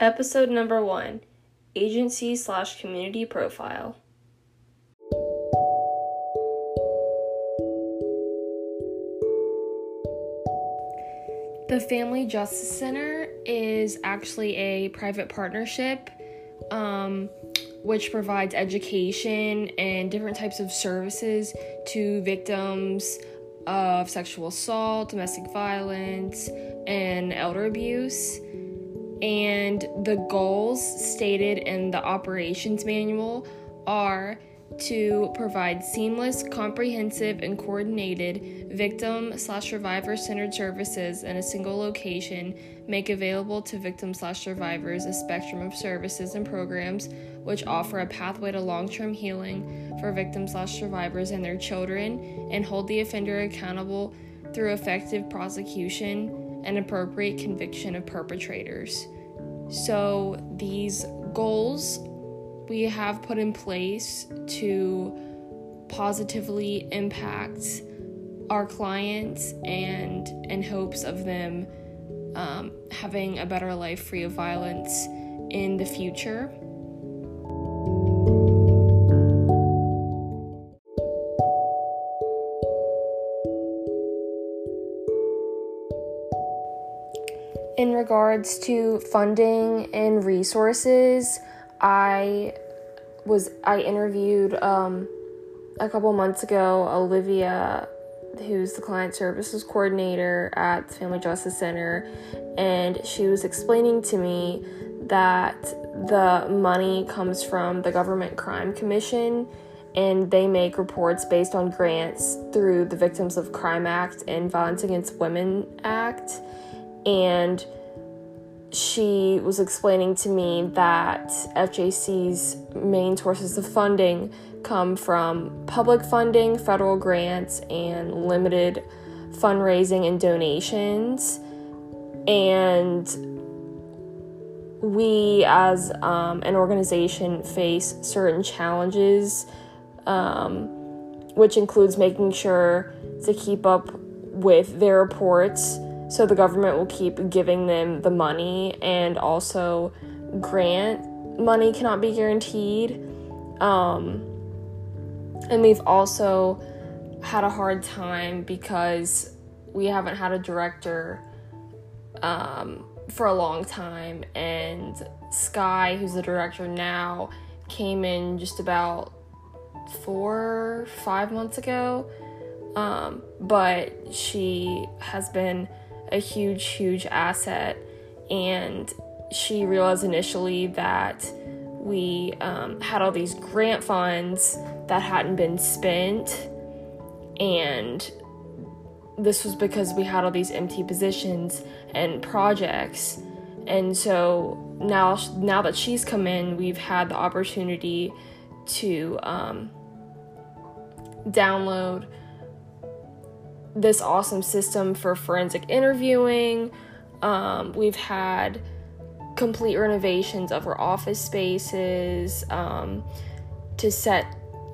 Episode number 1, Agency/Community Profile. The Family Justice Center is actually a private partnership which provides education and different types of services to victims of sexual assault, domestic violence, and elder abuse. And the goals stated in the operations manual are to provide seamless, comprehensive, and coordinated victim/survivor-centered services in a single location, make available to victims/survivors a spectrum of services and programs which offer a pathway to long-term healing for victims/survivors and their children, and hold the offender accountable through effective prosecution and appropriate conviction of perpetrators. So these goals we have put in place to positively impact our clients and in hopes of them having a better life free of violence in the future. In regards to funding and resources, I interviewed a couple months ago Olivia, who's the client services coordinator at the Family Justice Center, and she was explaining to me that the money comes from the Government Crime Commission, and they make reports based on grants through the Victims of Crime Act and Violence Against Women Act. And she was explaining to me that FJC's main sources of funding come from public funding, federal grants, and limited fundraising and donations. And we, as an organization, face certain challenges, which includes making sure to keep up with their reports, so the government will keep giving them the money, and also grant money cannot be guaranteed. And we've also had a hard time because we haven't had a director for a long time, and Sky, who's the director now, came in just about 4 or 5 months ago, but she has been a huge asset, and she realized initially that we had all these grant funds that hadn't been spent, and this was because we had all these empty positions and projects. And so now that she's come in, we've had the opportunity to download this awesome system for forensic interviewing. We've had complete renovations of our office spaces to set,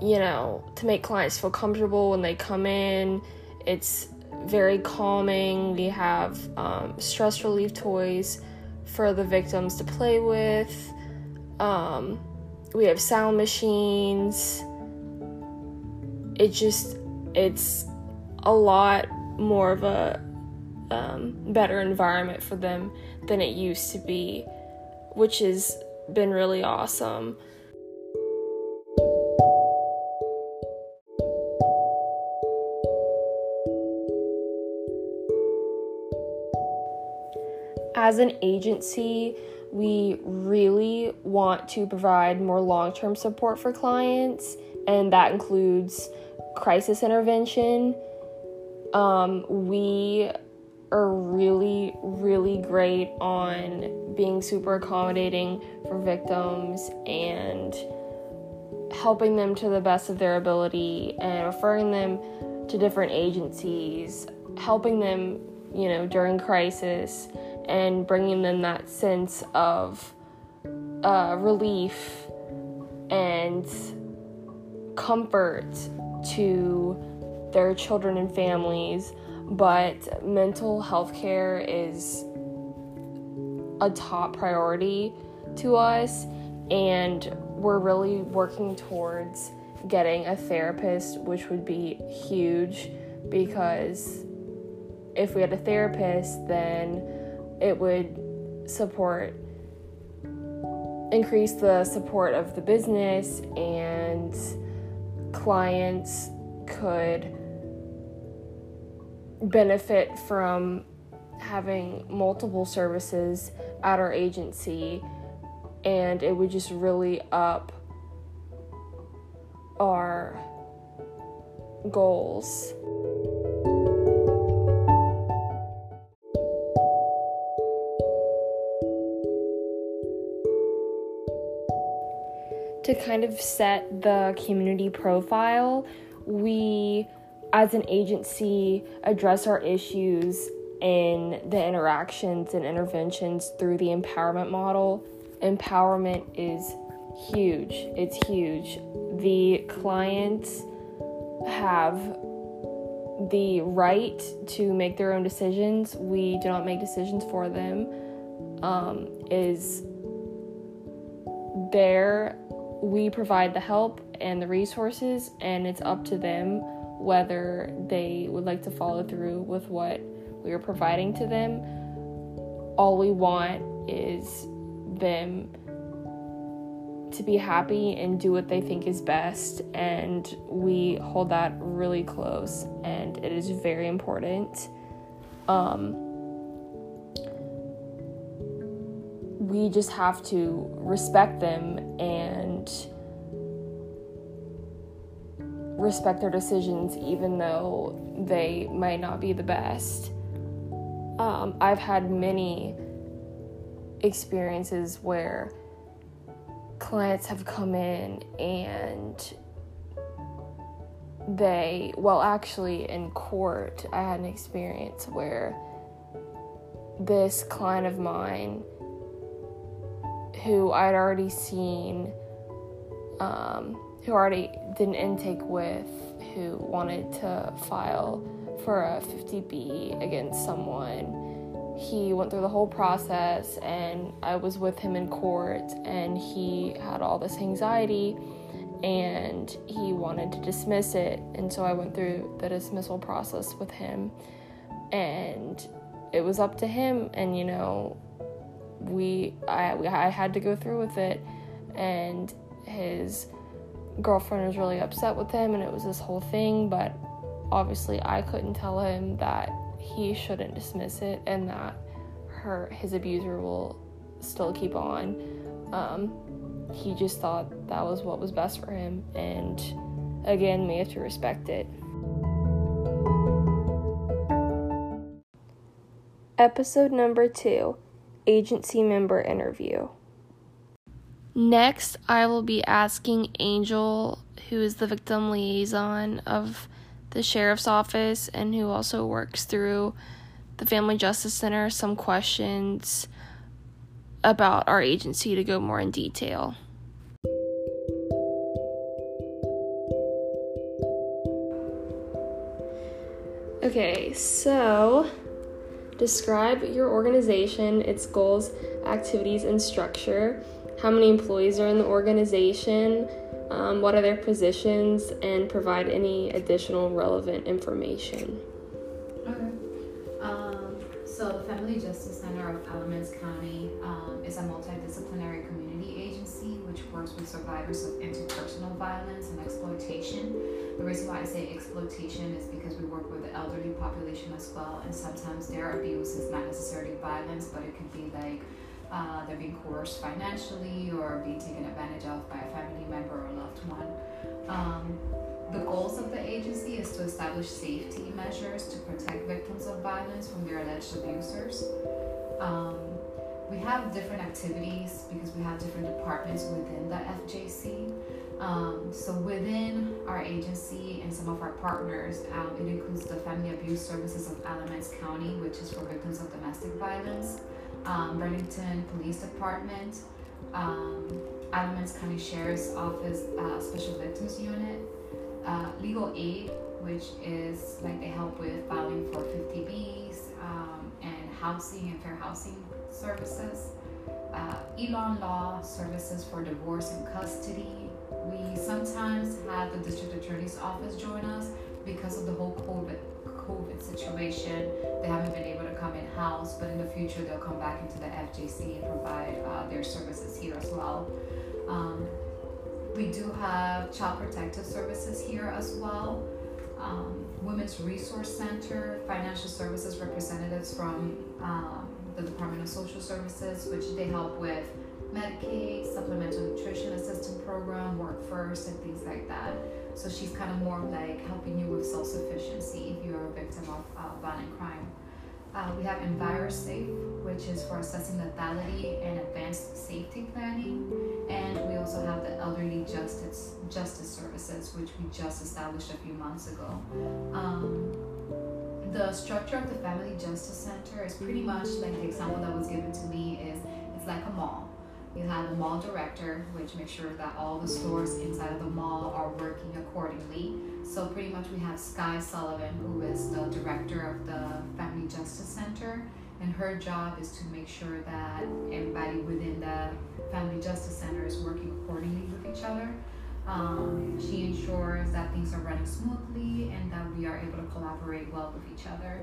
to make clients feel comfortable when they come in. It's very calming. We have stress relief toys for the victims to play with. We have sound machines. It's a lot more of a better environment for them than it used to be, which has been really awesome. As an agency, we really want to provide more long-term support for clients, and that includes crisis intervention. We are really great on being super accommodating for victims and helping them to the best of their ability and referring them to different agencies, helping them, during crisis, and bringing them that sense of relief and comfort to their children and families. But mental health care is a top priority to us, and we're really working towards getting a therapist, which would be huge, because if we had a therapist, then it would increase the support of the business, and clients could benefit from having multiple services at our agency, and it would just really up our goals. To kind of set the community profile, we as an agency address our issues in the interactions and interventions through the empowerment model. Empowerment is huge. It's huge. The clients have the right to make their own decisions. We do not make decisions for them. Is there. We provide the help and the resources, and it's up to them whether they would like to follow through with what we are providing to them. All we want is them to be happy and do what they think is best, and we hold that really close, and it is very important. We just have to respect them and respect their decisions, even though they might not be the best. I've had many experiences where clients have come in and in court, I had an experience where this client of mine, who I'd already seen, who already did an intake with, who wanted to file for a 50B against someone. He went through the whole process, and I was with him in court, and he had all this anxiety, and he wanted to dismiss it, and so I went through the dismissal process with him, and it was up to him, and I had to go through with it, and his girlfriend was really upset with him, and it was this whole thing, but obviously I couldn't tell him that he shouldn't dismiss it, and that his abuser will still keep on. He just thought that was what was best for him, and again, we have to respect it. Episode number 2. Agency member interview. Next, I will be asking Angel, who is the victim liaison of the sheriff's office and who also works through the Family Justice Center, some questions about our agency to go more in detail. Okay, so describe your organization, its goals, activities, and structure. How many employees are in the organization? What are their positions? And provide any additional relevant information. Okay. So the Family Justice Center of Alamance County is a multidisciplinary community agency which works with survivors of interpersonal violence and exploitation. The reason why I say exploitation is because we work with the elderly population as well, and sometimes their abuse is not necessarily violence, but it could be like they're being coerced financially or being taken advantage of by a family member or loved one. The goals of the agency is to establish safety measures to protect victims of violence from their alleged abusers. We have different activities because we have different departments within the FJC. So within our agency and some of our partners, it includes the Family Abuse Services of Alamance County, which is for victims of domestic violence, Burlington Police Department, Alamance County Sheriff's Office Special Victims Unit, Legal Aid, which is like they help with filing for 50Bs, and housing and fair housing services. Elon Law, services for divorce and custody. We sometimes had the district attorney's office join us because of the whole COVID situation. They haven't been able to come in-house, but in the future they'll come back into the FJC and provide their services here as well. We do have child protective services here as well. Women's Resource Center, financial services representatives from the Department of Social Services, which they help with Medicaid, supplemental nutrition assistance program, Work First, and things like that. So she's kind of more like helping you with self-sufficiency if you're a victim of violent crime. We have EnviroSafe, which is for assessing lethality and advanced safety planning. And we also have the Elderly Justice Services, which we just established a few months ago. The structure of the Family Justice Center is pretty much like the example that was given to me is it's like a mall. You have a mall director, which makes sure that all the stores inside of the mall are working accordingly. So pretty much we have Skye Sullivan, who is the director of the Family Justice Center, and her job is to make sure that everybody within the Family Justice Center is working accordingly with each other. She ensures that things are running smoothly and that we are able to collaborate well with each other.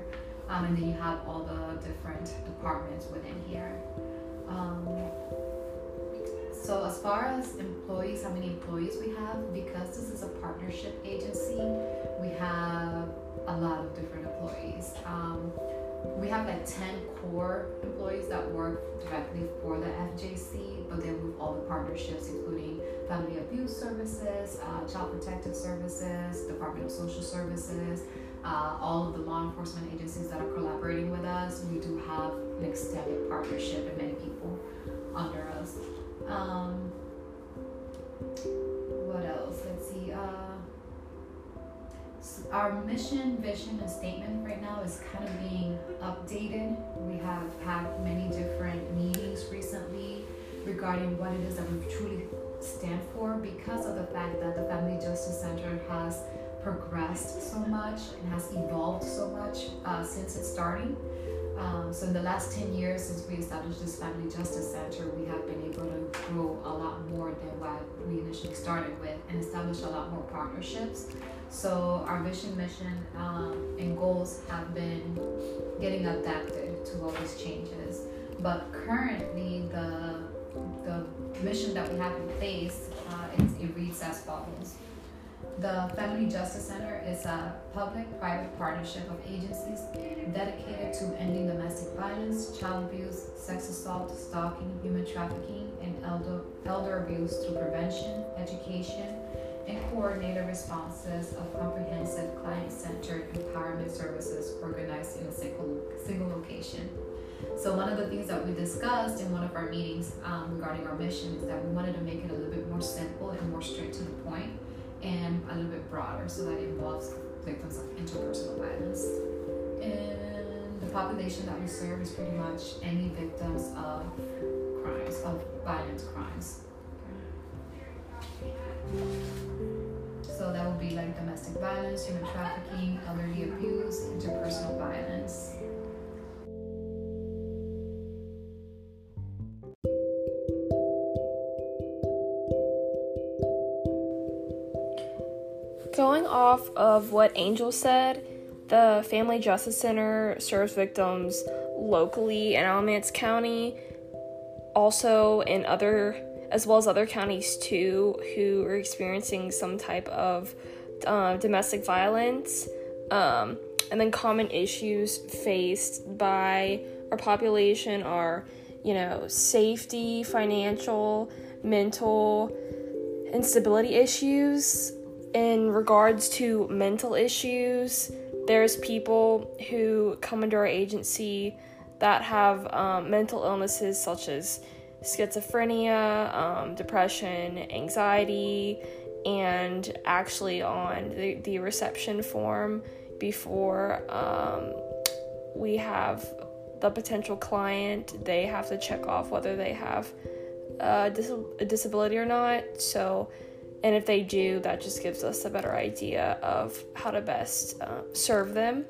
And then you have all the different departments within here. So as far as employees, how many employees we have, because this is a partnership agency, we have a lot of different employees. We have like 10 core employees that work directly for the FJC, but then with all the partnerships, including family abuse services, child protective services, Department of Social Services, all of the law enforcement agencies that are collaborating with us. We do have an extended partnership and many people under us. What else? Let's see. Our mission, vision, and statement right now is kind of being updated. We have had many different meetings recently regarding what it is that we truly stand for, because of the fact that the Family Justice Center has progressed so much and has evolved so much since its starting. So in the last 10 years since we established this Family Justice Center, we have been able to grow a lot more than what we initially started with and establish a lot more partnerships. So our vision, mission, and goals have been getting adapted to all these changes. But currently, the mission that we have in place, it reads as follows. The Family Justice Center is a public-private partnership of agencies dedicated to ending domestic violence, child abuse, sex assault, stalking, human trafficking, and elder abuse through prevention, education, and coordinated responses of comprehensive client-centered empowerment services organized in a single location. So one of the things that we discussed in one of our meetings regarding our mission is that we wanted to make it a little bit more simple and more straight to the point, and a little bit broader, so that it involves victims of interpersonal violence. And the population that we serve is pretty much any victims of crimes, of violent crimes. So that would be like domestic violence, human trafficking, elderly abuse, interpersonal violence. Going off of what Angel said, the Family Justice Center serves victims locally in Alamance County, also in as well as other counties too, who are experiencing some type of domestic violence, and then common issues faced by our population are, safety, financial, mental, instability issues. In regards to mental issues, there's people who come into our agency that have mental illnesses such as schizophrenia, depression, anxiety, and actually on the reception form before we have the potential client, they have to check off whether they have a disability or not. So, and if they do, that just gives us a better idea of how to best serve them.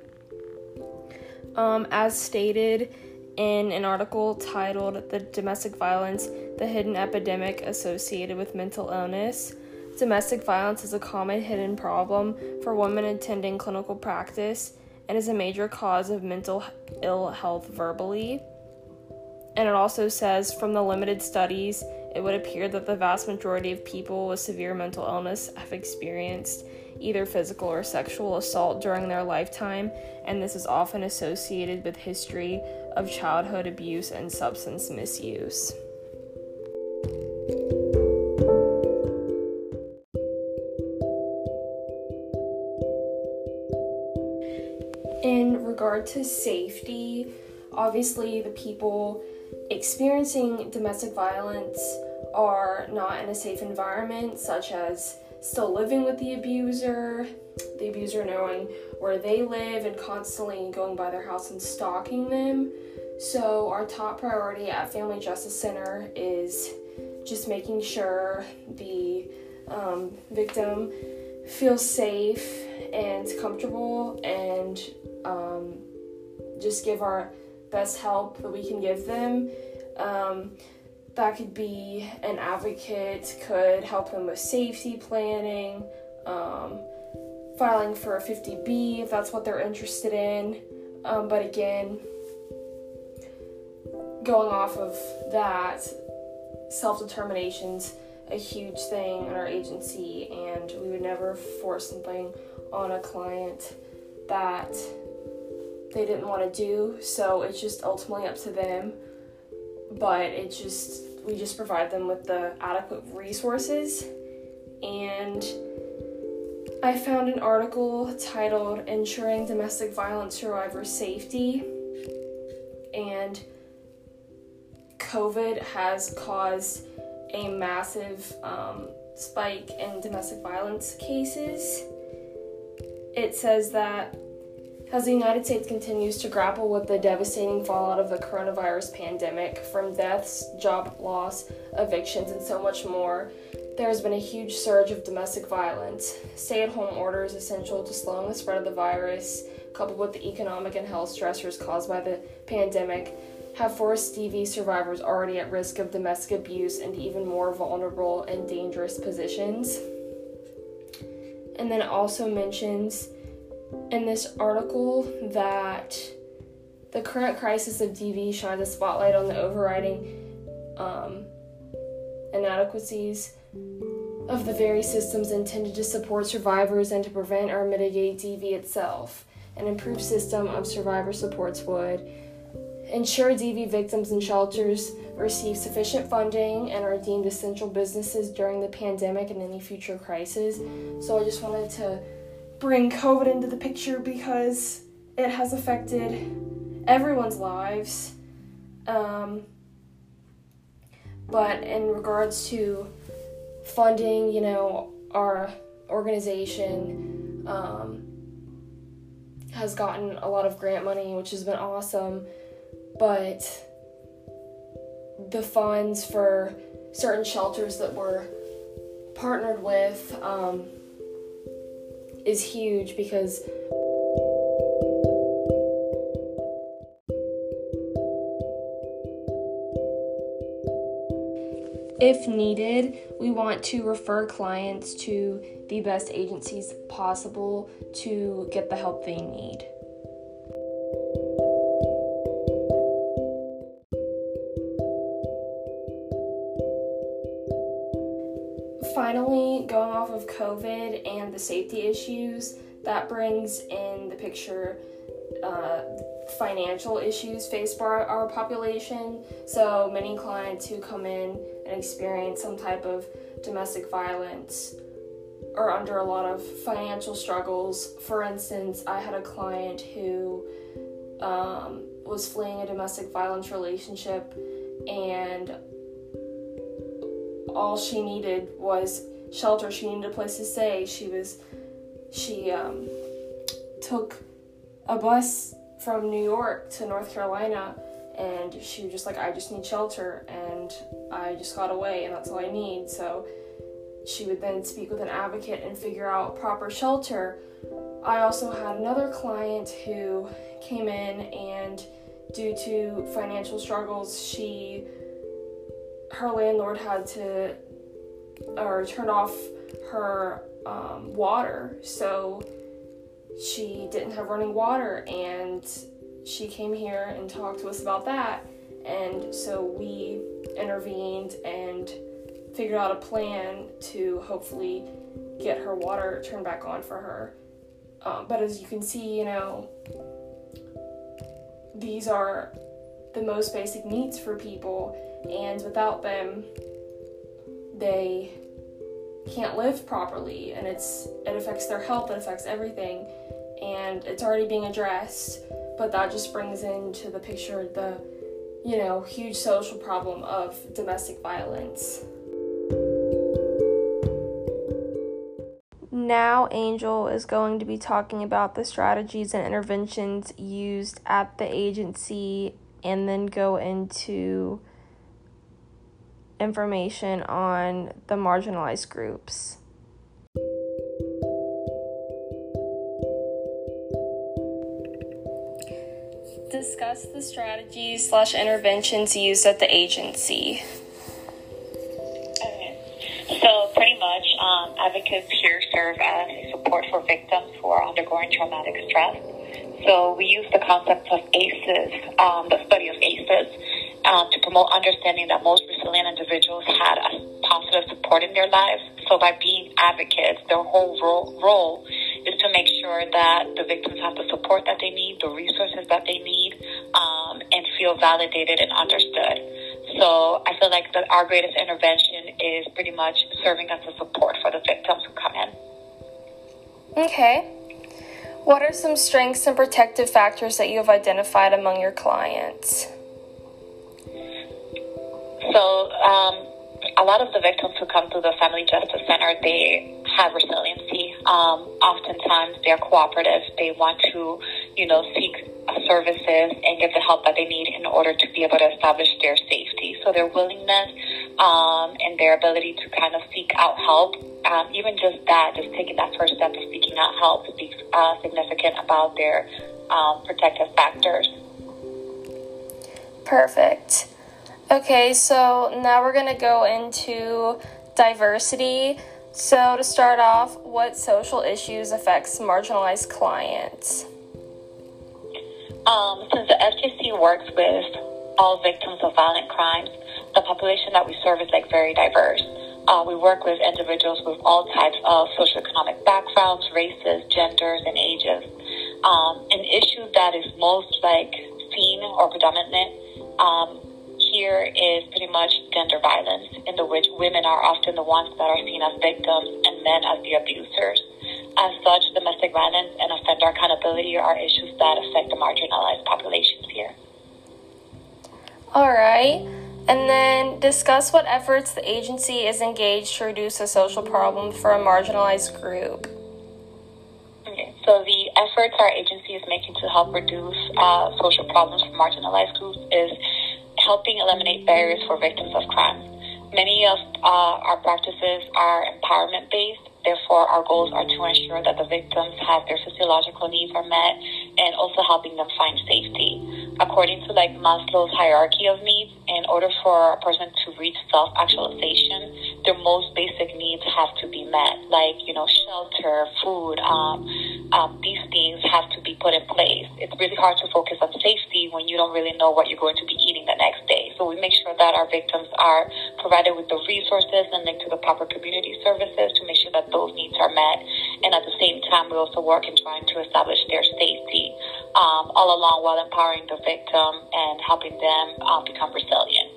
As stated in an article titled "The Domestic Violence, the Hidden Epidemic Associated with Mental Illness." Domestic violence is a common hidden problem for women attending clinical practice and is a major cause of mental ill health verbally. And it also says, from the limited studies, it would appear that the vast majority of people with severe mental illness have experienced either physical or sexual assault during their lifetime, and this is often associated with history of childhood abuse and substance misuse. In regard to safety, obviously the people experiencing domestic violence are not in a safe environment, such as still living with the abuser knowing where they live and constantly going by their house and stalking them. So our top priority at Family Justice Center is just making sure the victim feels safe and comfortable, and just give our best help that we can give them. That could be an advocate could help them with safety planning, filing for a 50B if that's what they're interested in. But again, going off of that, self-determination's a huge thing in our agency, and we would never force something on a client that they didn't want to do, so it's just ultimately up to them, but we just provide them with the adequate resources. And I found an article titled "Ensuring Domestic Violence Survivor Safety," and COVID has caused a massive spike in domestic violence cases. It says that as the United States continues to grapple with the devastating fallout of the coronavirus pandemic, from deaths, job loss, evictions, and so much more, there has been a huge surge of domestic violence. Stay-at-home order is essential to slowing the spread of the virus, coupled with the economic and health stressors caused by the pandemic, have forced DV survivors already at risk of domestic abuse into even more vulnerable and dangerous positions. And then it also mentions in this article that the current crisis of DV shines a spotlight on the overriding inadequacies of the various systems intended to support survivors and to prevent or mitigate DV itself. An improved system of survivor supports would ensure DV victims and shelters receive sufficient funding and are deemed essential businesses during the pandemic and any future crisis. So I just wanted to bring COVID into the picture because it has affected everyone's lives. But in regards to funding, our organization has gotten a lot of grant money, which has been awesome, but the funds for certain shelters that we're partnered with is huge, because if needed, we want to refer clients to the best agencies possible to get the help they need. Finally, going off of COVID and the safety issues, that brings in the picture financial issues faced by our population. So many clients who come in and experience some type of domestic violence are under a lot of financial struggles. For instance, I had a client who was fleeing a domestic violence relationship, and all she needed was shelter. She needed a place to stay. She took a bus from New York to North Carolina, and she was just like, I just need shelter, and I just got away, and that's all I need. So she would then speak with an advocate and figure out proper shelter. I also had another client who came in and due to financial struggles, her landlord had to turn off her water, so she didn't have running water, and she came here and talked to us about that, and so we intervened and figured out a plan to hopefully get her water turned back on for her. But as you can see, these are the most basic needs for people, and without them, they can't live properly, and it affects their health, it affects everything, and it's already being addressed, but that just brings into the picture the, huge social problem of domestic violence. Now Angel is going to be talking about the strategies and interventions used at the agency, and then go into information on the marginalized groups. Discuss the strategies/interventions used at the agency. So pretty much, advocates here serve as support for victims who are undergoing traumatic stress. So we use the concept of ACEs, the study of ACEs, to promote understanding that most resilient individuals had a positive support in their lives. So by being advocates, their whole role is to make sure that the victims have the support that they need, the resources that they need, and feel validated and understood. So I feel like our greatest intervention is pretty much serving as a support for the victims who come in. Okay. What are some strengths and protective factors that you have identified among your clients? So a lot of the victims who come to the Family Justice Center, they have resiliency. Oftentimes they're cooperative. They want to, seek services and get the help that they need in order to be able to establish their safety. So their willingness and their ability to kind of seek out help, even just taking that first step of seeking out help speaks significant about their protective factors. Perfect. Okay, so now we're going to go into diversity. So to start off, what social issues affects marginalized clients? Since the FJC works with all victims of violent crimes, the population that we serve is very diverse. We work with individuals with all types of socioeconomic backgrounds, races, genders, and ages. An issue that is most seen or predominant here is pretty much gender violence, in which women are often the ones that are seen as victims and men as the abusers. As such, domestic violence and offender accountability are issues that affect the marginalized populations here. All right. And then discuss what efforts the agency is engaged to reduce a social problem for a marginalized group. Okay. So the efforts our agency is making to help reduce social problems for marginalized groups is helping eliminate barriers for victims of crime. Many of our practices are empowerment-based. Therefore, our goals are to ensure that the victims have their physiological needs are met and also helping them find safety. According to Maslow's hierarchy of needs, in order for a person to reach self-actualization, their most basic needs have to be met, shelter, food, these things have to be put in place. It's really hard to focus on safety when you don't really know what you're going to be eating the next day. So we make sure that our victims are provided with the resources and linked to the proper community services to make sure that those needs are met. And at the same time, we also work in trying to establish their safety, all along while empowering the victim and helping them become resilient.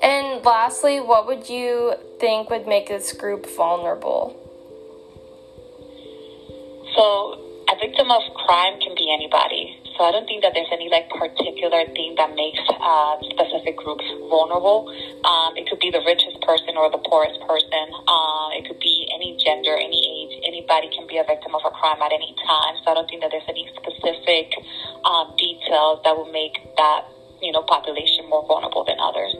And lastly, what would you think would make this group vulnerable? So a victim of crime can be anybody. So I don't think that there's any particular thing that makes specific groups vulnerable. It could be the richest person or the poorest person. It could be any gender, any age. Anybody can be a victim of a crime at any time. So I don't think that there's any specific details that would make that population more vulnerable than others.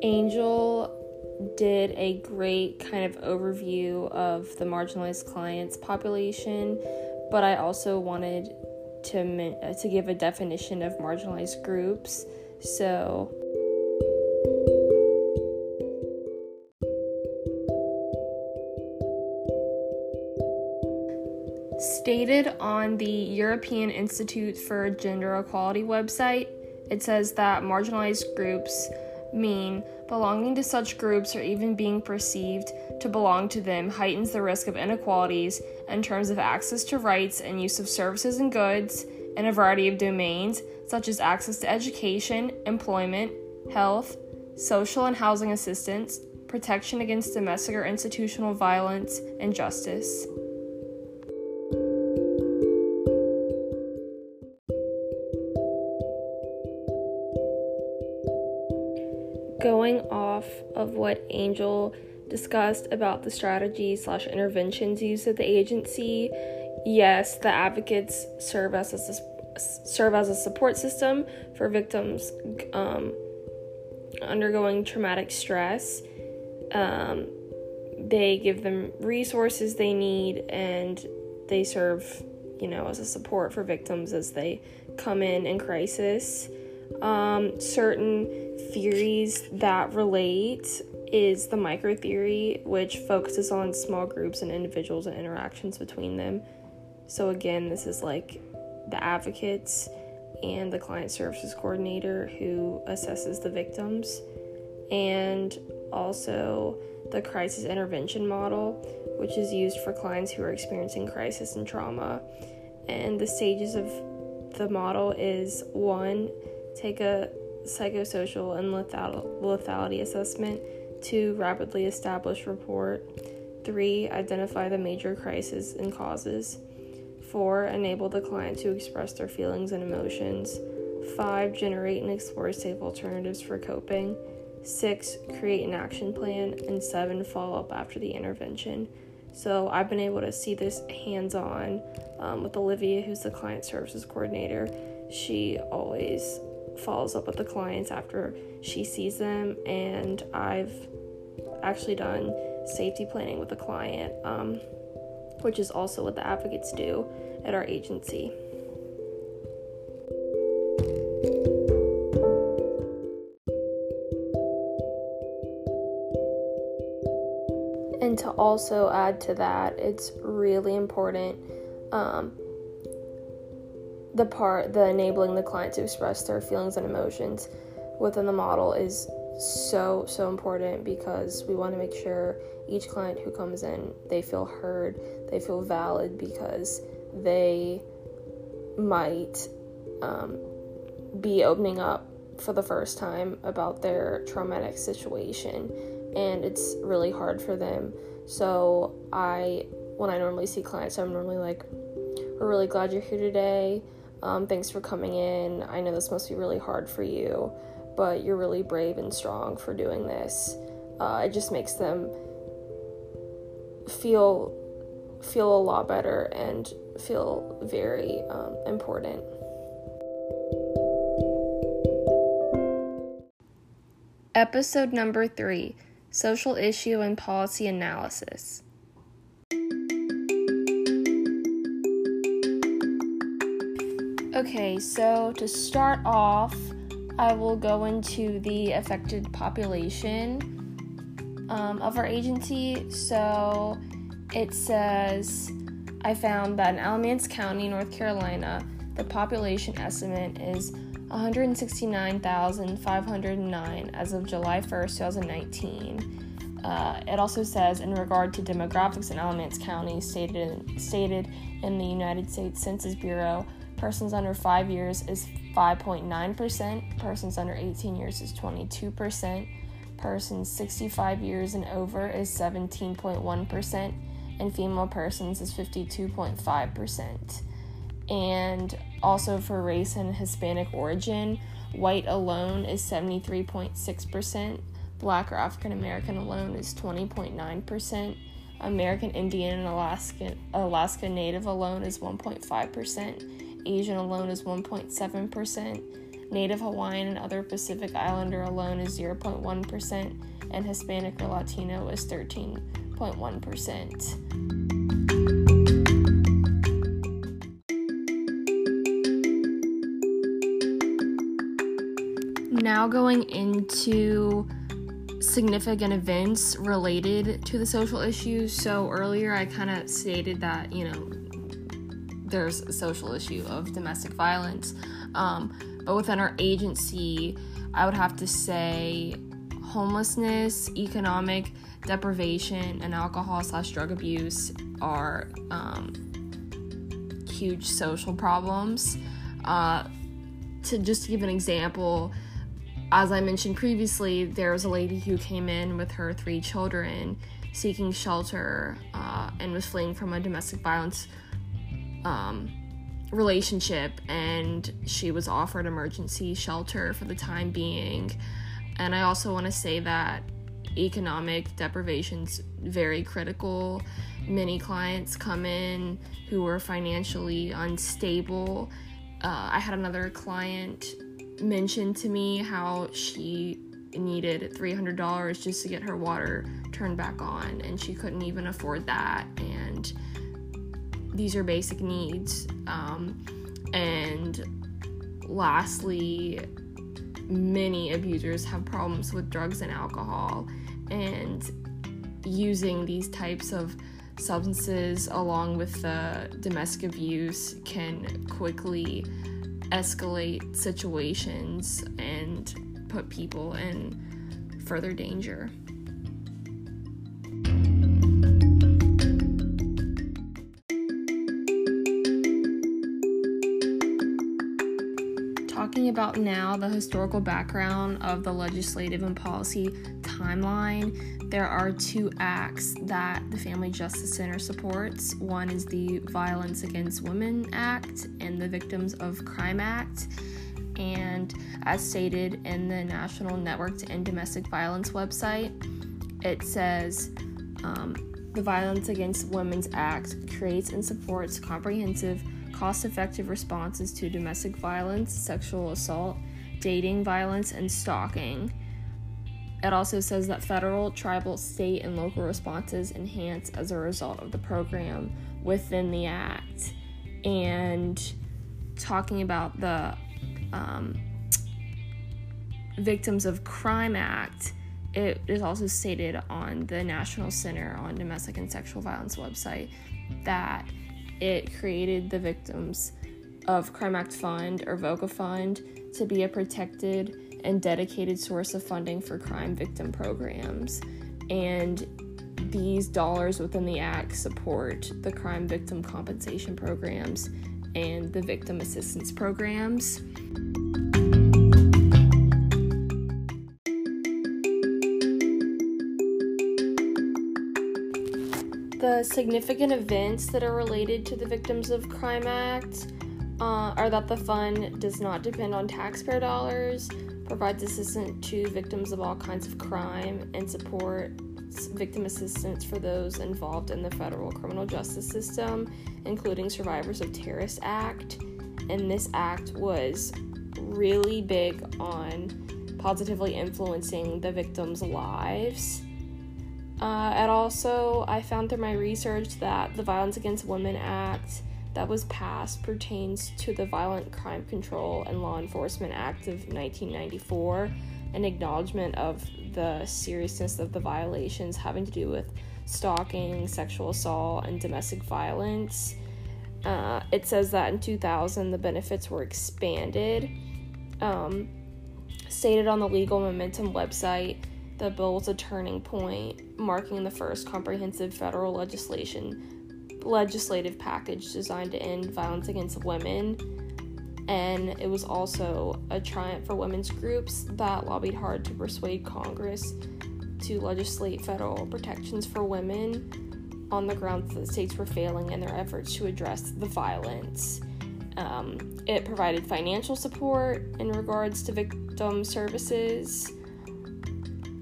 Angel did a great kind of overview of the marginalized clients population, but I also wanted to give a definition of marginalized groups. So stated on the European Institute for Gender Equality website, it says that marginalized groups mean belonging to such groups or even being perceived to belong to them heightens the risk of inequalities in terms of access to rights and use of services and goods in a variety of domains, such as access to education, employment, health, social and housing assistance, protection against domestic or institutional violence, and justice. Going off of what Angel discussed about the strategies/interventions used at the agency, yes, the advocates serve as a support system for victims undergoing traumatic stress. They give them resources they need, and they serve, as a support for victims as they come in crisis. Certain theories that relate is the micro theory, which focuses on small groups and individuals and interactions between them. So again, this is like the advocates and the client services coordinator who assesses the victims, and also the crisis intervention model, which is used for clients who are experiencing crisis and trauma. And the stages of the model is 1, take a psychosocial and lethality assessment. 2, rapidly establish rapport. 3, identify the major crises and causes. 4, enable the client to express their feelings and emotions. 5, generate and explore safe alternatives for coping. 6, create an action plan. And 7, follow up after the intervention. So I've been able to see this hands-on with Olivia, who's the client services coordinator. She always follows up with the clients after she sees them, and I've actually done safety planning with a client, which is also what the advocates do at our agency. And to also add to that, it's really important the enabling the client to express their feelings and emotions within the model is so important, because we want to make sure each client who comes in, they feel heard, they feel valid, because they might be opening up for the first time about their traumatic situation, and it's really hard for them. So when I normally see clients, I'm normally like, "We're really glad you're here today. Thanks for coming in. I know this must be really hard for you, but you're really brave and strong for doing this." It just makes them feel a lot better and feel very important. Episode number 3, Social Issue and Policy Analysis. Okay, so to start off, I will go into the affected population of our agency. So it says, I found that in Alamance County, North Carolina, the population estimate is 169,509 as of July 1st, 2019. It also says, in regard to demographics in Alamance County, stated in the United States Census Bureau, persons under 5 years is 5.9%, persons under 18 years is 22%, persons 65 years and over is 17.1%, and female persons is 52.5%. And also for race and Hispanic origin, white alone is 73.6%, black or African American alone is 20.9%, American Indian and Alaska Native alone is 1.5%, Asian alone is 1.7%, Native Hawaiian and other Pacific Islander alone is 0.1%, and Hispanic or Latino is 13.1%. Now going into significant events related to the social issues. So earlier I kind of stated that, you know, there's a social issue of domestic violence. But within our agency, I would have to say homelessness, economic deprivation, and alcohol/drug abuse are huge social problems. To just give an example, as I mentioned previously, there was a lady who came in with her 3 children seeking shelter and was fleeing from a domestic violence relationship, and she was offered emergency shelter for the time being. And I also want to say that economic deprivation's very critical. Many clients come in who are financially unstable. I had another client mentioned to me how she needed $300 just to get her water turned back on, and she couldn't even afford that, and these are basic needs. And lastly, many abusers have problems with drugs and alcohol, and using these types of substances along with the domestic abuse can quickly escalate situations and put people in further danger. Talking about now the historical background of the legislative and policy timeline, there are 2 acts that the Family Justice Center supports. One is the Violence Against Women Act and the Victims of Crime Act. And as stated in the National Network to End Domestic Violence website, it says the Violence Against Women's Act creates and supports comprehensive, cost-effective responses to domestic violence, sexual assault, dating violence, and stalking. It also says that federal, tribal, state, and local responses enhance as a result of the program within the act. And talking about the Victims of Crime Act, it is also stated on the National Center on Domestic and Sexual Violence website that it created the Victims of Crime Act Fund, or VOCA Fund, to be a protected and dedicated source of funding for crime victim programs. And these dollars within the act support the crime victim compensation programs and the victim assistance programs. The significant events that are related to the Victims of Crime Act are that the fund does not depend on taxpayer dollars, provides assistance to victims of all kinds of crime, and supports victim assistance for those involved in the federal criminal justice system, including survivors of terrorist act. And this act was really big on positively influencing the victims' lives. And also, I found through my research that the Violence Against Women Act that was passed pertains to the Violent Crime Control and Law Enforcement Act of 1994, an acknowledgement of the seriousness of the violations having to do with stalking, sexual assault, and domestic violence. It says that in 2000, the benefits were expanded. Stated on the Legal Momentum website, the bill was a turning point, marking the first comprehensive federal legislative package designed to end violence against women, and it was also a triumph for women's groups that lobbied hard to persuade Congress to legislate federal protections for women on the grounds that states were failing in their efforts to address the violence. It provided financial support in regards to victim services.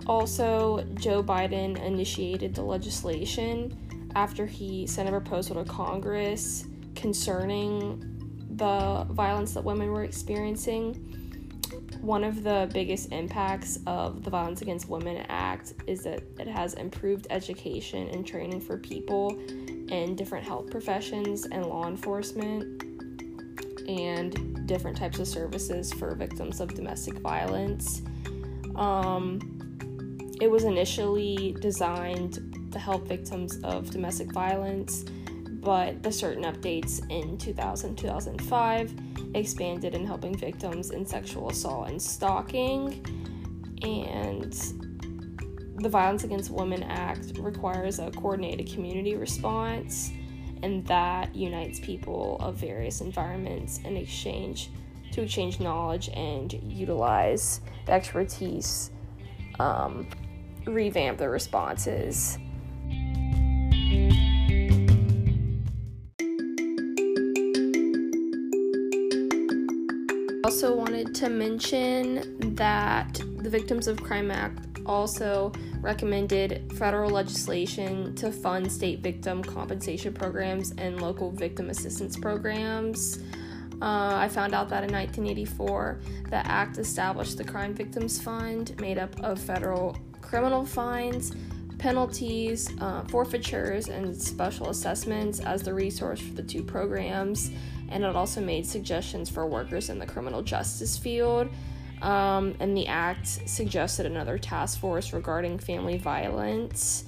Also, Joe Biden initiated the legislation after he sent a proposal to Congress concerning the violence that women were experiencing. One of the biggest impacts of the Violence Against Women Act is that it has improved education and training for people in different health professions and law enforcement and different types of services for victims of domestic violence. It was initially designed to help victims of domestic violence, but the certain updates in 2005 expanded in helping victims in sexual assault and stalking. And the Violence Against Women Act requires a coordinated community response, and that unites people of various environments in exchange to exchange knowledge and utilize the expertise, revamp the responses. Also wanted to mention that the Victims of Crime Act also recommended federal legislation to fund state victim compensation programs and local victim assistance programs. I found out that in 1984, the act established the Crime Victims Fund, made up of federal criminal fines, penalties, forfeitures, and special assessments as the resource for the two programs, and it also made suggestions for workers in the criminal justice field. And the act suggested another task force regarding family violence.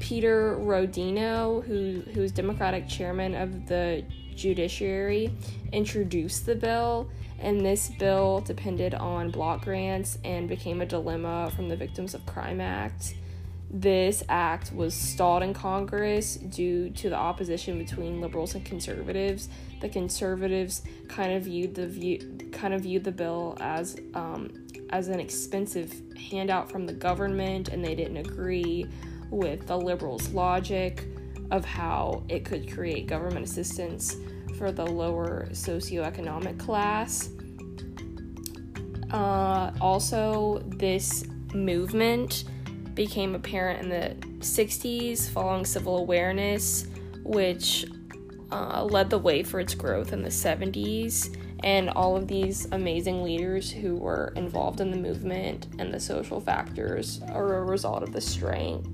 Peter Rodino, who is Democratic chairman of the Judiciary, introduced the bill, and this bill depended on block grants and became a dilemma from the Victims of Crime Act. This act was stalled in Congress due to the opposition between liberals and conservatives. The conservatives kind of viewed the bill as an expensive handout from the government, and they didn't agree with the liberals' logic of how it could create government assistance for the lower socioeconomic class. Also, this movement became apparent in the 60s following civil awareness, which led the way for its growth in the 70s, and all of these amazing leaders who were involved in the movement and the social factors are a result of the strength.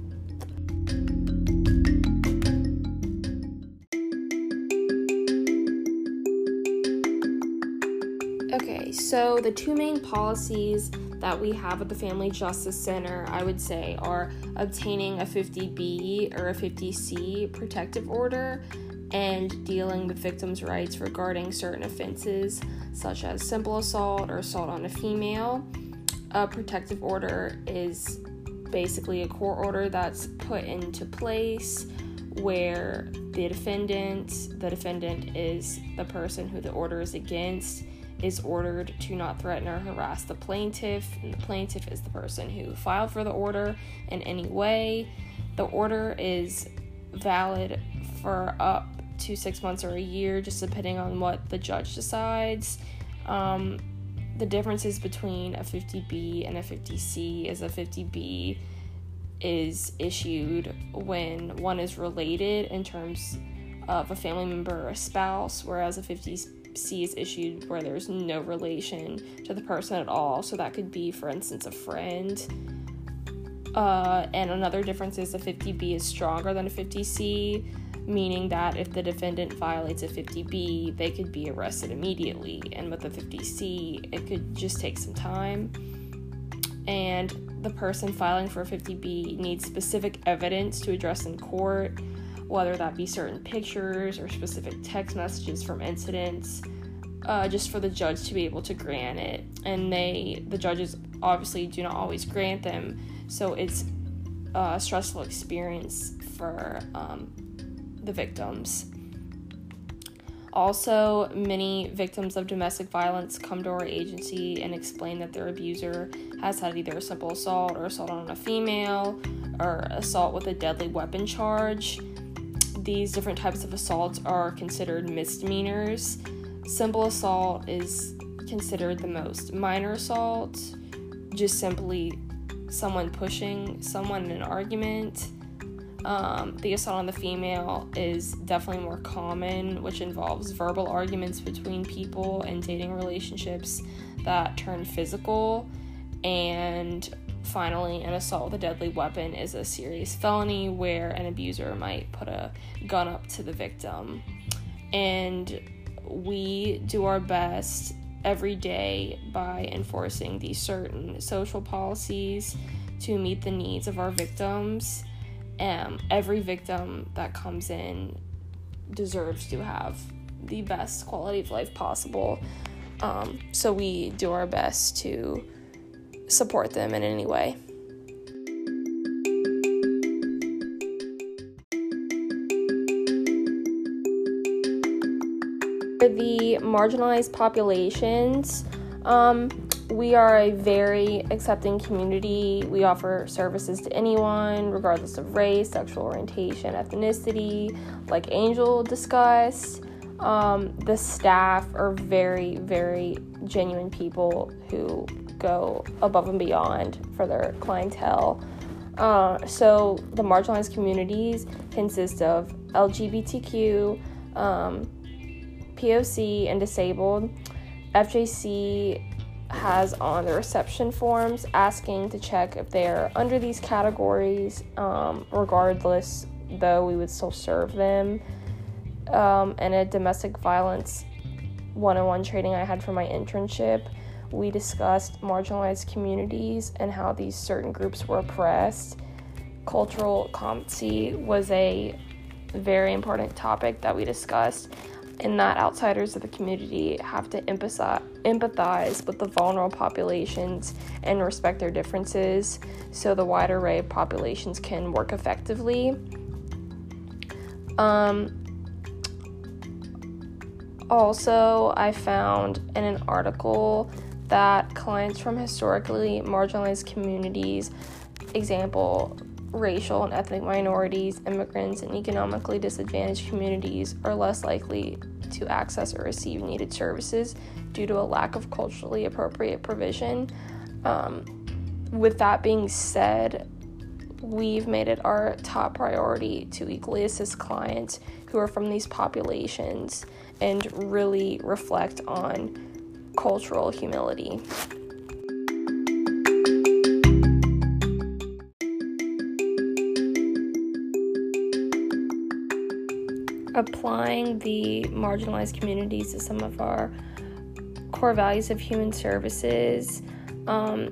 Okay, so the two main policies that we have at the Family Justice Center, I would say, are obtaining a 50B or a 50C protective order and dealing with victims' rights regarding certain offenses such as simple assault or assault on a female. A protective order is basically a court order that's put into place where the defendant is the person who the order is against, is ordered to not threaten or harass the plaintiff, and the plaintiff is the person who filed for the order in any way. The order is valid for up to 6 months or a year, just depending on what the judge decides. The differences between a 50B and a 50C is a 50B is issued when one is related in terms of a family member or a spouse, whereas a 50C is issued where there's no relation to the person at all, so that could be, for instance, a friend. And another difference is a 50B is stronger than a 50C, meaning that if the defendant violates a 50B, they could be arrested immediately, and with a 50C, it could just take some time. And the person filing for a 50B needs specific evidence to address in court, whether that be certain pictures or specific text messages from incidents, just for the judge to be able to grant it. And the judges obviously do not always grant them, so it's a stressful experience for the victims. Also, many victims of domestic violence come to our agency and explain that their abuser has had either a simple assault or assault on a female or assault with a deadly weapon charge. These different types of assaults are considered misdemeanors. Simple assault is considered the most minor assault, just simply someone pushing someone in an argument. The assault on the female is definitely more common, which involves verbal arguments between people and dating relationships that turn physical. And finally, an assault with a deadly weapon is a serious felony where an abuser might put a gun up to the victim. And we do our best every day by enforcing these certain social policies to meet the needs of our victims. Every victim that comes in deserves to have the best quality of life possible. So we do our best to support them in any way. For the marginalized populations, we are a very accepting community. We offer services to anyone, regardless of race, sexual orientation, ethnicity, like Angel discussed. The staff are very, very genuine people who go above and beyond for their clientele. So the marginalized communities consist of LGBTQ, POC, and disabled. FJC has on the reception forms asking to check if they are under these categories. Regardless, though, we would still serve them. And a domestic violence one-on-one training I had for my internship, we discussed marginalized communities and how these certain groups were oppressed. Cultural competency was a very important topic that we discussed, and that outsiders of the community have to empathize with the vulnerable populations and respect their differences so the wide array of populations can work effectively. Also, I found in an article that clients from historically marginalized communities, example, racial and ethnic minorities, immigrants, and economically disadvantaged communities are less likely to access or receive needed services due to a lack of culturally appropriate provision. With that being said, we've made it our top priority to equally assist clients who are from these populations and really reflect on cultural humility. Applying the marginalized communities to some of our core values of human services,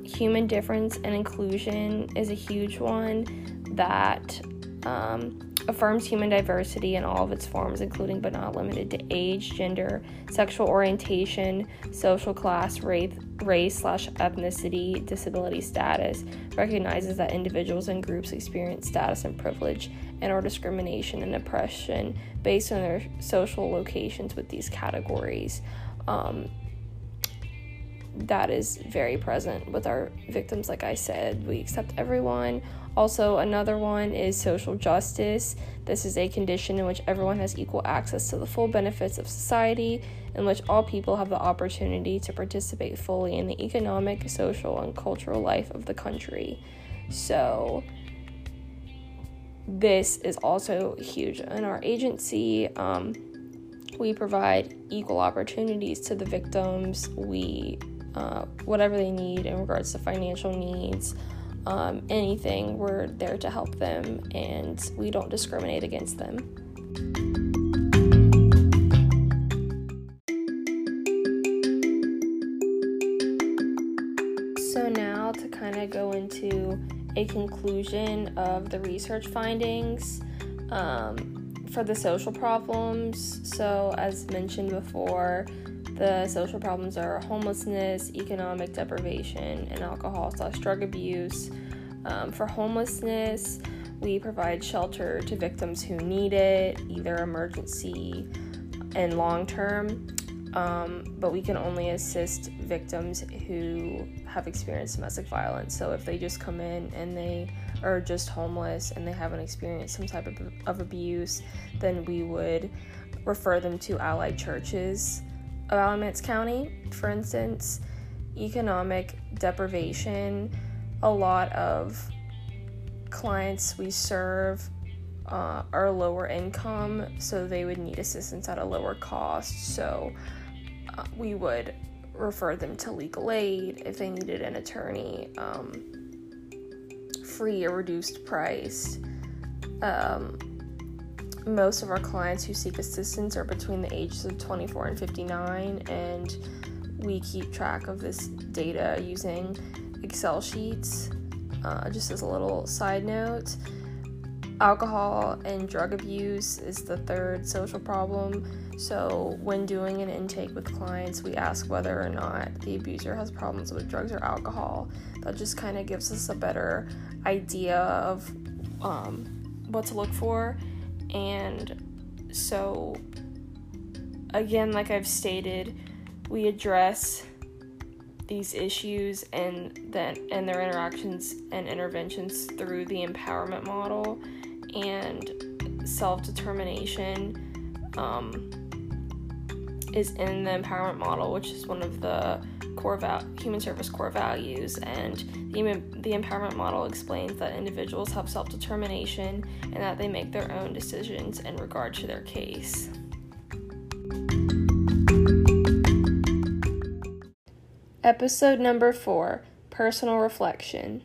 human difference and inclusion is a huge one that affirms human diversity in all of its forms, including but not limited to age, gender, sexual orientation, social class, race/ethnicity, disability status, recognizes that individuals and groups experience status and privilege and/or discrimination and oppression based on their social locations with these categories. That is very present with our victims. Like I said, we accept everyone. Also, another one is social justice. This is a condition in which everyone has equal access to the full benefits of society, in which all people have the opportunity to participate fully in the economic, social, and cultural life of the country. So this is also huge in our agency. We provide equal opportunities to the victims. We whatever they need in regards to financial needs, anything, we're there to help them, and we don't discriminate against them. So now to kind of go into a conclusion of the research findings for the social problems. So as mentioned before, the social problems are homelessness, economic deprivation, and alcohol/drug abuse. For homelessness, we provide shelter to victims who need it, either emergency and long-term, but we can only assist victims who have experienced domestic violence. So if they just come in and they are just homeless and they haven't experienced some type of abuse, then we would refer them to Allied Churches of Alamance County. For instance, economic deprivation, a lot of clients we serve are lower income, so they would need assistance at a lower cost. So we would refer them to legal aid if they needed an attorney, free or reduced price. Most of our clients who seek assistance are between the ages of 24 and 59, and we keep track of this data using Excel sheets. Just as a little side note, alcohol and drug abuse is the third social problem. So when doing an intake with clients, we ask whether or not the abuser has problems with drugs or alcohol. That just kind of gives us a better idea of what to look for. And so, again, like I've stated, we address these issues and their interactions and interventions through the empowerment model and self-determination is in the empowerment model, which is one of the core human service core values. And the empowerment model explains that individuals have self-determination and that they make their own decisions in regard to their case. Episode number 4, Personal Reflection.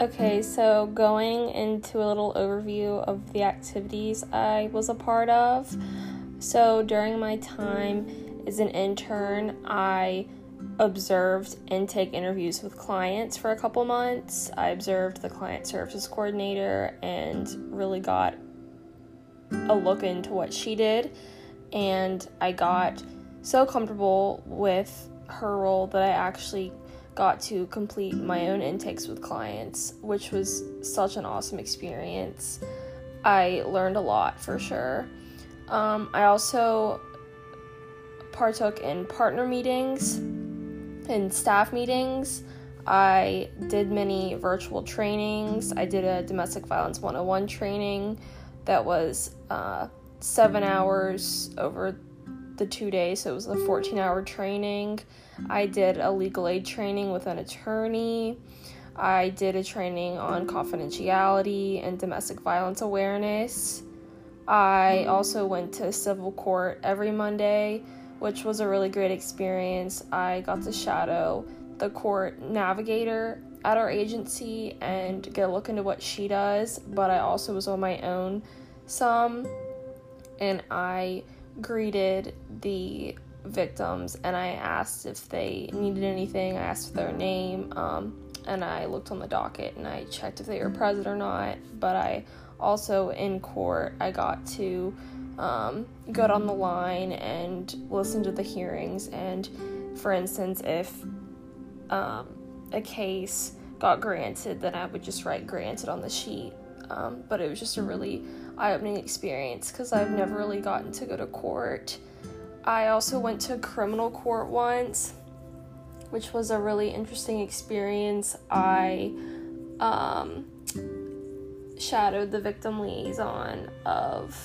Okay, so going into a little overview of the activities I was a part of. So during my time as an intern, I observed intake interviews with clients for a couple months. I observed the client services coordinator and really got a look into what she did, and I got so comfortable with her role that I actually got to complete my own intakes with clients, which was such an awesome experience. I learned a lot for sure. I also partook in partner meetings and staff meetings. I did many virtual trainings. I did a domestic violence 101 training that was 7 hours over the 2 days, so it was a 14-hour training. I did a legal aid training with an attorney. I did a training on confidentiality and domestic violence awareness. I also went to civil court every Monday, which was a really great experience. I got to shadow the court navigator at our agency and get a look into what she does, but I also was on my own some, and I greeted the victims and I asked if they needed anything. I asked for their name, and I looked on the docket and I checked if they were present or not. But I also, in court, I got to go down the line and listen to the hearings, and for instance, if a case got granted, then I would just write granted on the sheet. But it was just a really eye-opening experience because I've never really gotten to go to court. I also went to criminal court once, which was a really interesting experience. I shadowed the victim liaison of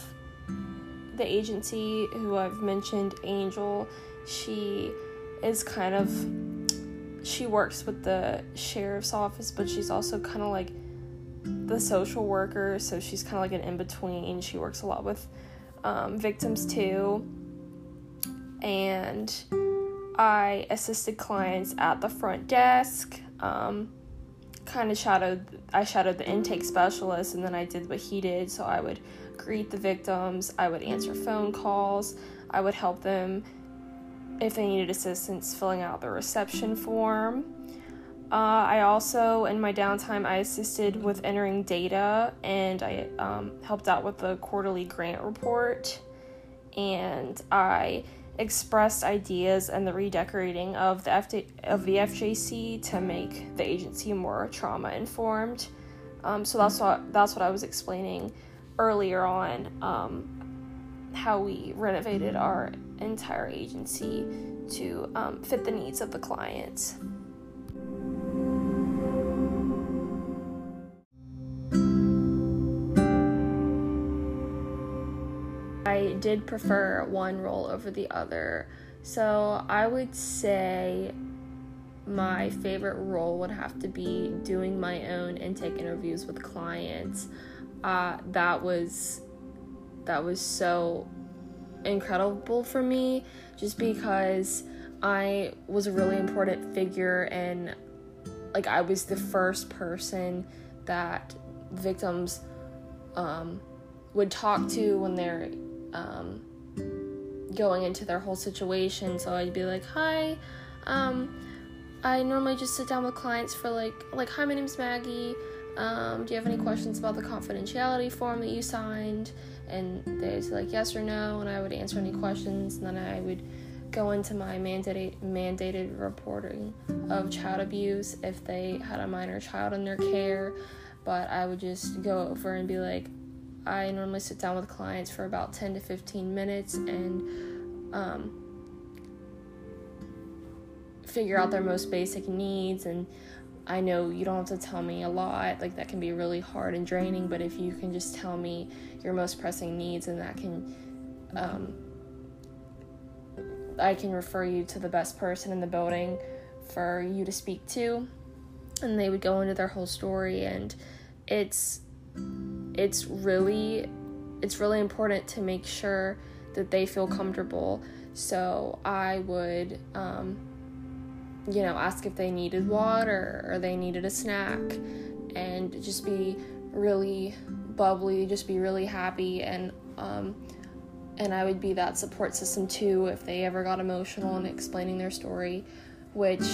the agency, who I've mentioned, Angel. She works with the sheriff's office, but she's also kind of like the social worker, so she's kind of like an in-between. She works a lot with victims too, and I assisted clients at the front desk. I shadowed the intake specialist, and then I did what he did. So I would greet the victims, I would answer phone calls, I would help them if they needed assistance filling out the reception form. I also, in my downtime, I assisted with entering data, and I helped out with the quarterly grant report, and I expressed ideas and the redecorating of the FJC to make the agency more trauma-informed. So that's what I was explaining earlier on, how we renovated our entire agency to fit the needs of the clients. I did prefer one role over the other, so I would say my favorite role would have to be doing my own intake interviews with clients. That was so incredible for me, just because I was a really important figure, and like I was the first person that victims would talk to when they're going into their whole situation. So I'd be like, hi, I normally just sit down with clients for like, hi, my name's Maggie. Do you have any questions about the confidentiality form that you signed? And they'd say like yes or no, and I would answer any questions, and then I would go into my mandated reporting of child abuse if they had a minor child in their care. But I would just go over and be like, I normally sit down with clients for about 10 to 15 minutes and figure out their most basic needs. And I know you don't have to tell me a lot, like that can be really hard and draining, but if you can just tell me your most pressing needs, and that can I can refer you to the best person in the building for you to speak to. And they would go into their whole story, and it's really important to make sure that they feel comfortable. So I would ask if they needed water or they needed a snack, and just be really bubbly, just be really happy, and I would be that support system too if they ever got emotional in explaining their story, which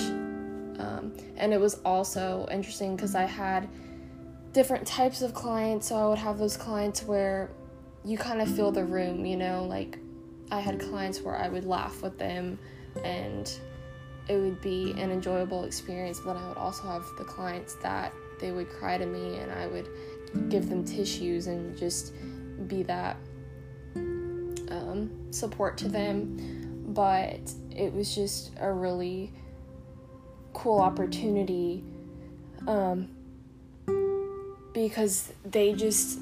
and it was also interesting because I had different types of clients. So I would have those clients where you kind of fill the room, like I had clients where I would laugh with them and it would be an enjoyable experience, but I would also have the clients that they would cry to me and I would give them tissues and just be that support to them. But it was just a really cool opportunity because this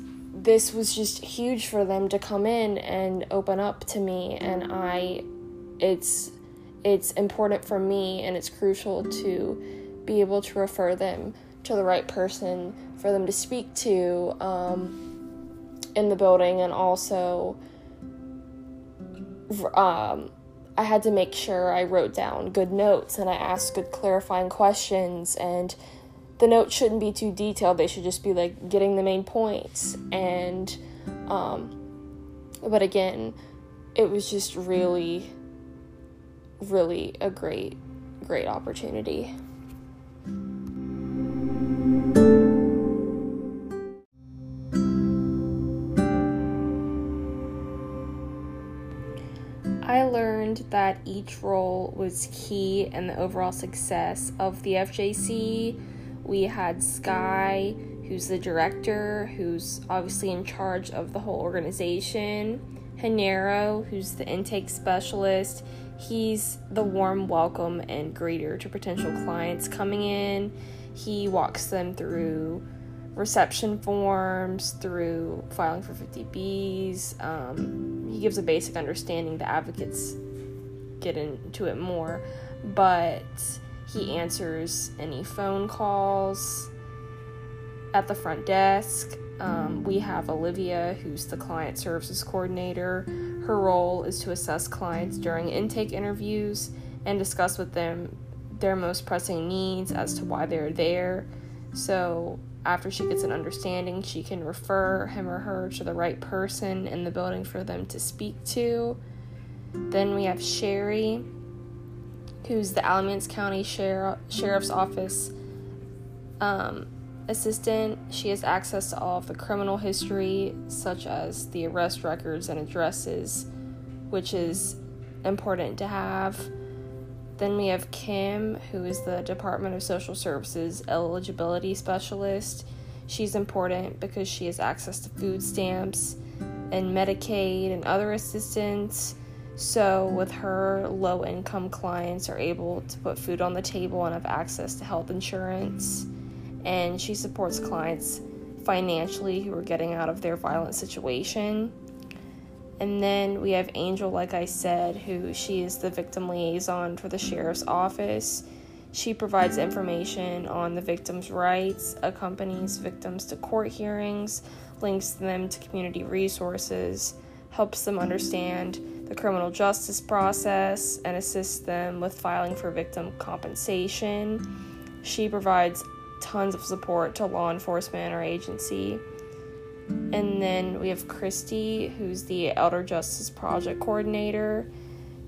was just huge for them to come in and open up to me, and it's important for me, and it's crucial to be able to refer them to the right person for them to speak to in the building. And also I had to make sure I wrote down good notes and I asked good clarifying questions, and the notes shouldn't be too detailed. They should just be like getting the main points. And but again, it was just really a great opportunity. I learned that each role was key in the overall success of the FJC. We had Sky, who's the director, who's obviously in charge of the whole organization. Hanero, who's the intake specialist. He's the warm welcome and greeter to potential clients coming in. He walks them through reception forms, through filing for 50Bs. He gives a basic understanding. The advocates get into it more, but he answers any phone calls at the front desk. We have Olivia, who's the client services coordinator. Her role is to assess clients during intake interviews and discuss with them their most pressing needs as to why they're there. So after she gets an understanding, she can refer him or her to the right person in the building for them to speak to. Then we have Sherry, who's the Alamance County Sheriff's Office assistant. She has access to all of the criminal history, such as the arrest records and addresses, which is important to have. Then we have Kim, who is the Department of Social Services eligibility specialist. She's important because she has access to food stamps and Medicaid and other assistance. So with her, low-income clients are able to put food on the table and have access to health insurance. And she supports clients financially who are getting out of their violent situation. And then we have Angel, like I said, she is the victim liaison for the sheriff's office. She provides information on the victims' rights, accompanies victims to court hearings, links them to community resources, helps them understand the criminal justice process, and assists them with filing for victim compensation. She provides tons of support to law enforcement or agency. And then we have Christy, who's the Elder Justice Project Coordinator.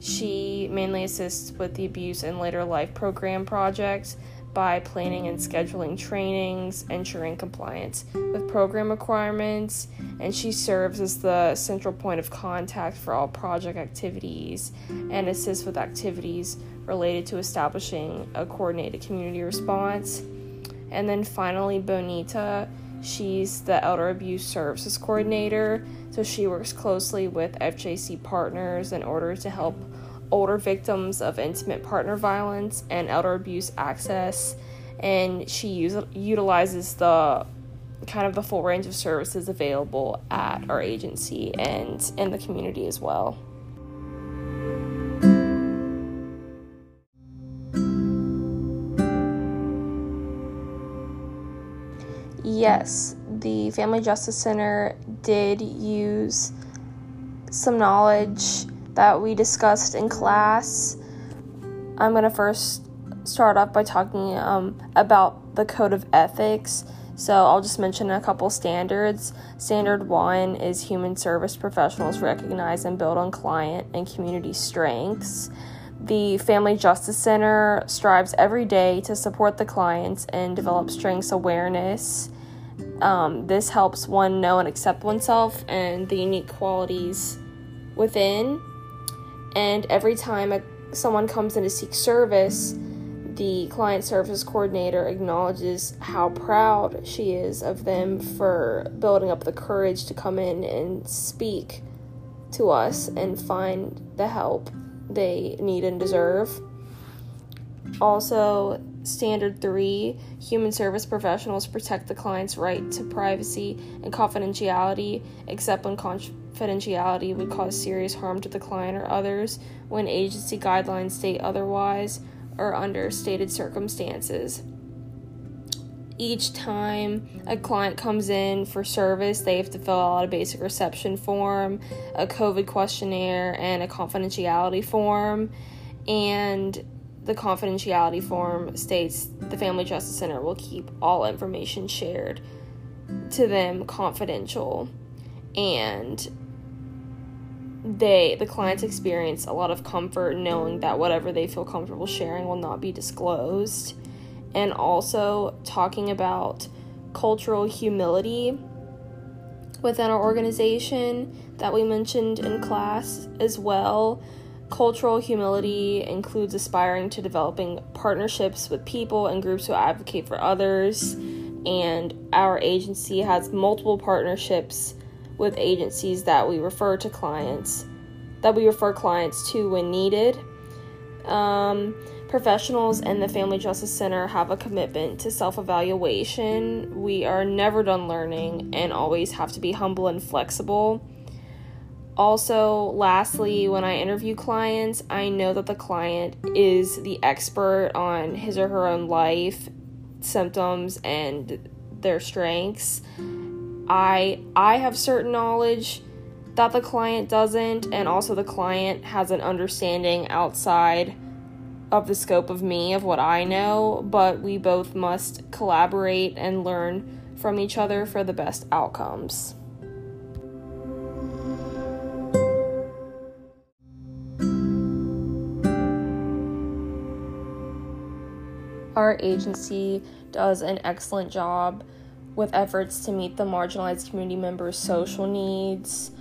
She mainly assists with the Abuse and Later Life Program project by planning and scheduling trainings, ensuring compliance with program requirements, and she serves as the central point of contact for all project activities and assists with activities related to establishing a coordinated community response. And then finally, Bonita. She's the Elder Abuse Services Coordinator, so she works closely with FJC partners in order to help older victims of intimate partner violence and elder abuse access, and she utilizes the kind of the full range of services available at our agency and in the community as well. Yes, the Family Justice Center did use some knowledge that we discussed in class. I'm going to first start off by talking about the Code of Ethics. So I'll just mention a couple standards. Standard 1 is human service professionals recognize and build on client and community strengths. The Family Justice Center strives every day to support the clients and develop strengths awareness. This helps one know and accept oneself and the unique qualities within. And every time someone comes in to seek service, the client service coordinator acknowledges how proud she is of them for building up the courage to come in and speak to us and find the help they need and deserve. Also, Standard 3, human service professionals protect the client's right to privacy and confidentiality, except when confidentiality would cause serious harm to the client or others, when agency guidelines state otherwise, or under stated circumstances. Each time a client comes in for service, they have to fill out a basic reception form, a COVID questionnaire, and a confidentiality form. And the confidentiality form states the Family Justice Center will keep all information shared to them confidential, and the clients experience a lot of comfort knowing that whatever they feel comfortable sharing will not be disclosed. And also talking about cultural humility within our organization that we mentioned in class as well. Cultural humility includes aspiring to developing partnerships with people and groups who advocate for others, and our agency has multiple partnerships with agencies that we refer to clients, that we refer clients to when needed. Professionals and the Family Justice Center have a commitment to self-evaluation. We are never done learning and always have to be humble and flexible. Also, lastly, when I interview clients, I know that the client is the expert on his or her own life, symptoms, and their strengths. I have certain knowledge that the client doesn't, and also the client has an understanding outside of the scope of me, of what I know, but we both must collaborate and learn from each other for the best outcomes. Our agency does an excellent job with efforts to meet the marginalized community members' social needs.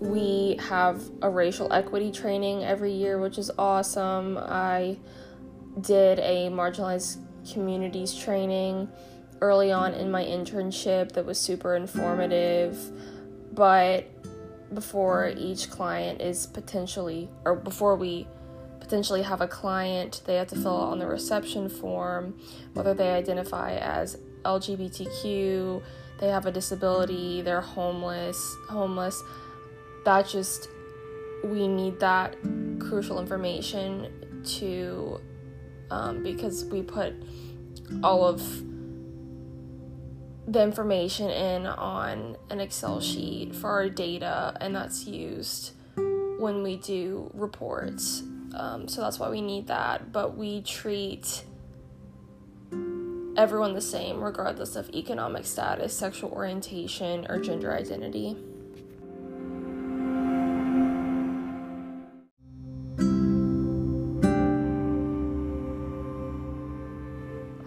We have a racial equity training every year, which is awesome. I did a marginalized communities training early on in my internship that was super informative, but before we potentially have a client, they have to fill out on the reception form whether they identify as LGBTQ, they have a disability, they're homeless. That just, we need that crucial information to because we put all of the information in on an Excel sheet for our data, and that's used when we do reports. So that's why we need that. But we treat everyone the same, regardless of economic status, sexual orientation, or gender identity.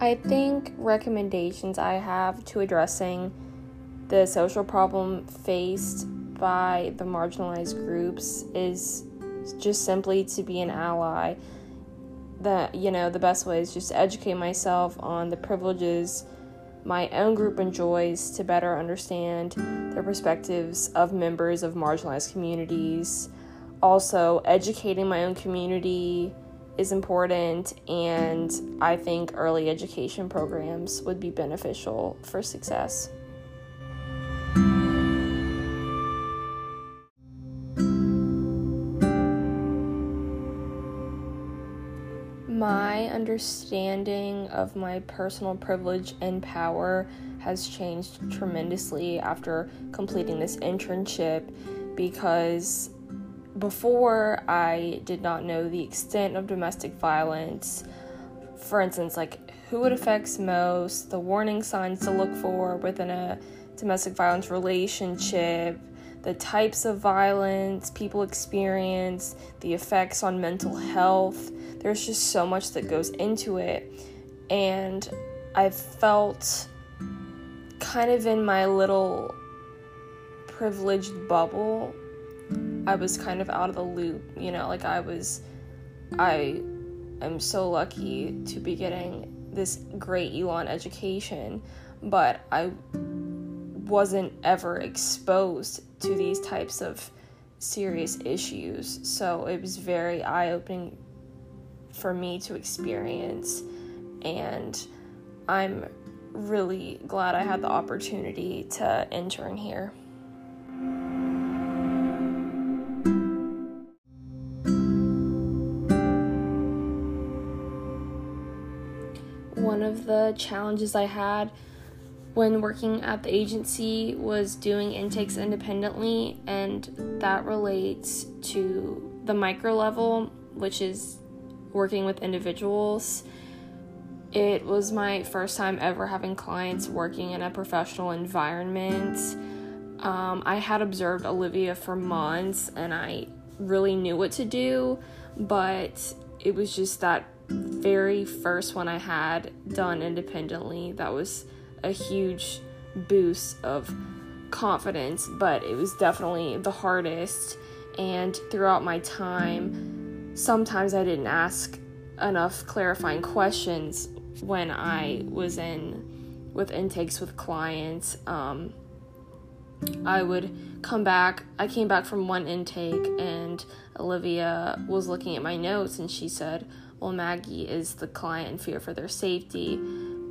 I think recommendations I have to addressing the social problem faced by the marginalized groups is just simply to be an ally. The best way is just to educate myself on the privileges my own group enjoys to better understand the perspectives of members of marginalized communities. Also, educating my own community is important, and I think early education programs would be beneficial for success. My understanding of my personal privilege and power has changed tremendously after completing this internship, because before, I did not know the extent of domestic violence. For instance, like who it affects most, the warning signs to look for within a domestic violence relationship, the types of violence people experience, the effects on mental health. There's just so much that goes into it. And I felt kind of in my little privileged bubble. I was kind of out of the loop, I am so lucky to be getting this great Elon education, but I wasn't ever exposed to these types of serious issues, so it was very eye-opening for me to experience, and I'm really glad I had the opportunity to intern here. One of the challenges I had when working at the agency was doing intakes independently, and that relates to the micro level, which is working with individuals. It was my first time ever having clients working in a professional environment. I had observed Olivia for months, and I really knew what to do, but it was just that very first one I had done independently that was a huge boost of confidence, but it was definitely the hardest. And throughout my time, sometimes I didn't ask enough clarifying questions when I was in with intakes with clients. I came back from one intake, and Olivia was looking at my notes, and she said, "Well, Maggie, is the client in fear for their safety?"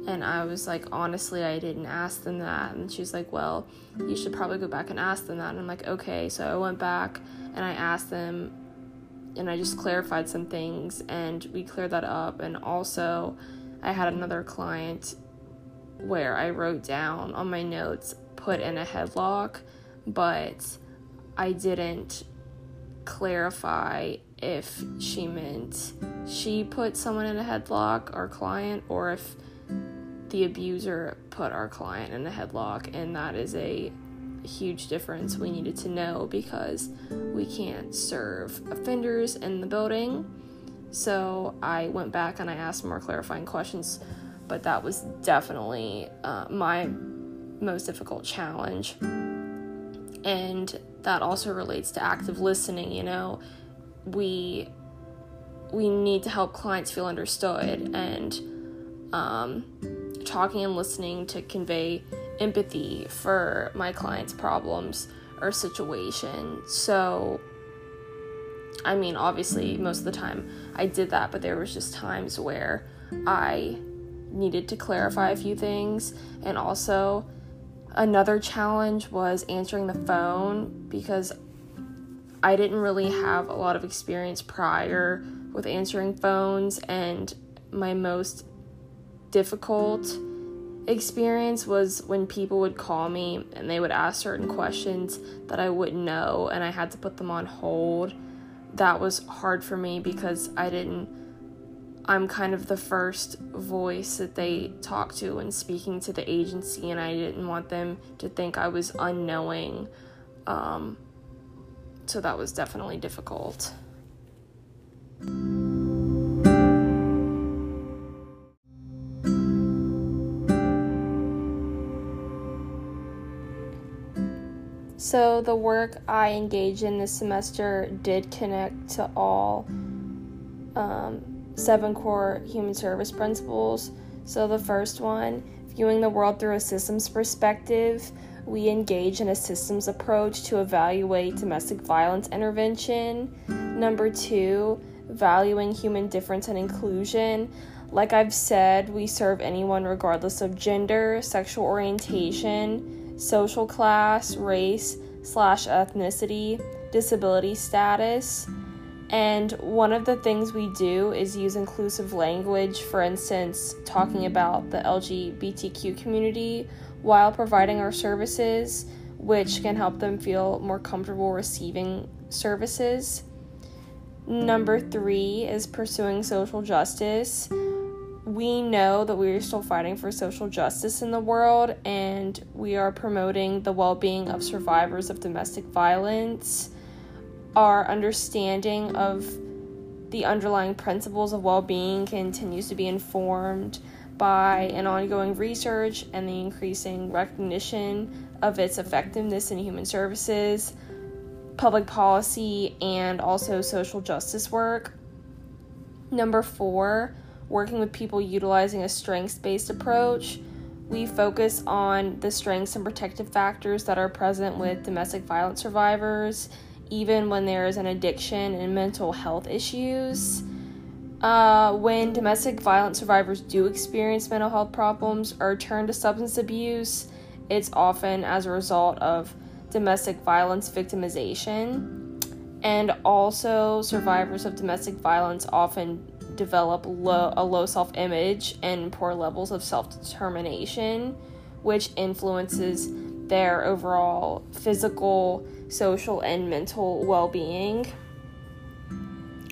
And I was like, honestly, I didn't ask them that. And she's like, well, you should probably go back and ask them that. And I'm like, okay. So I went back and I asked them, and I just clarified some things, and we cleared that up. And also I had another client where I wrote down on my notes, put in a headlock, but I didn't clarify if she meant she put someone in a headlock, our client, or if the abuser put our client in a headlock, and that is a huge difference we needed to know, because we can't serve offenders in the building. So I went back and I asked more clarifying questions, but that was definitely my most difficult challenge. And that also relates to active listening. We need to help clients feel understood, and talking and listening to convey empathy for my client's problems or situation. So, obviously most of the time I did that, but there was just times where I needed to clarify a few things. And also another challenge was answering the phone, because I didn't really have a lot of experience prior with answering phones, and my most difficult experience was when people would call me and they would ask certain questions that I wouldn't know, and I had to put them on hold. That was hard for me because I'm kind of the first voice that they talk to when speaking to the agency, and I didn't want them to think I was unknowing. So that was definitely difficult. So the work I engaged in this semester did connect to all 7 core human service principles. So the first one, viewing the world through a systems perspective, we engage in a systems approach to evaluate domestic violence intervention. Number 2, valuing human difference and inclusion. Like I've said, we serve anyone regardless of gender, sexual orientation, social class, race/ethnicity, disability status. And one of the things we do is use inclusive language, for instance, talking about the LGBTQ community while providing our services, which can help them feel more comfortable receiving services. Number 3 is pursuing social justice. We know that we are still fighting for social justice in the world, and we are promoting the well-being of survivors of domestic violence. Our understanding of the underlying principles of well-being continues to be informed by an ongoing research and the increasing recognition of its effectiveness in human services, public policy, and also social justice work. Number 4, working with people utilizing a strengths-based approach. We focus on the strengths and protective factors that are present with domestic violence survivors, even when there is an addiction and mental health issues. When domestic violence survivors do experience mental health problems or turn to substance abuse, it's often as a result of domestic violence victimization. And also, survivors of domestic violence often develop a low self-image and poor levels of self-determination, which influences their overall physical, social, and mental well-being.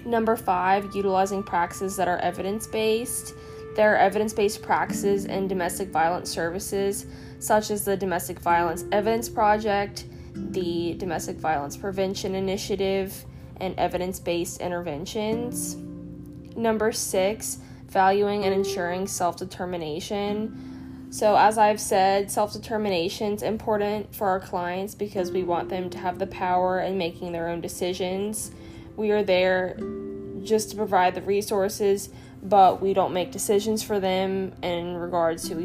Number 5, utilizing practices that are evidence-based. There are evidence-based practices in domestic violence services, such as the Domestic Violence Evidence Project, the Domestic Violence Prevention Initiative, and evidence-based interventions. Number 6, valuing and ensuring self-determination. So as I've said, self-determination is important for our clients because we want them to have the power in making their own decisions. We are there just to provide the resources, but we don't make decisions for them in regards to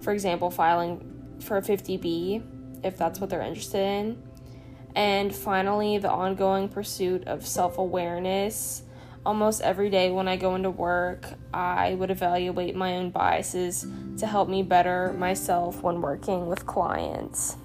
for example, filing for a 50B, if that's what they're interested in. And finally, the ongoing pursuit of self-awareness. Almost every day when I go into work, I would evaluate my own biases to help me better myself when working with clients.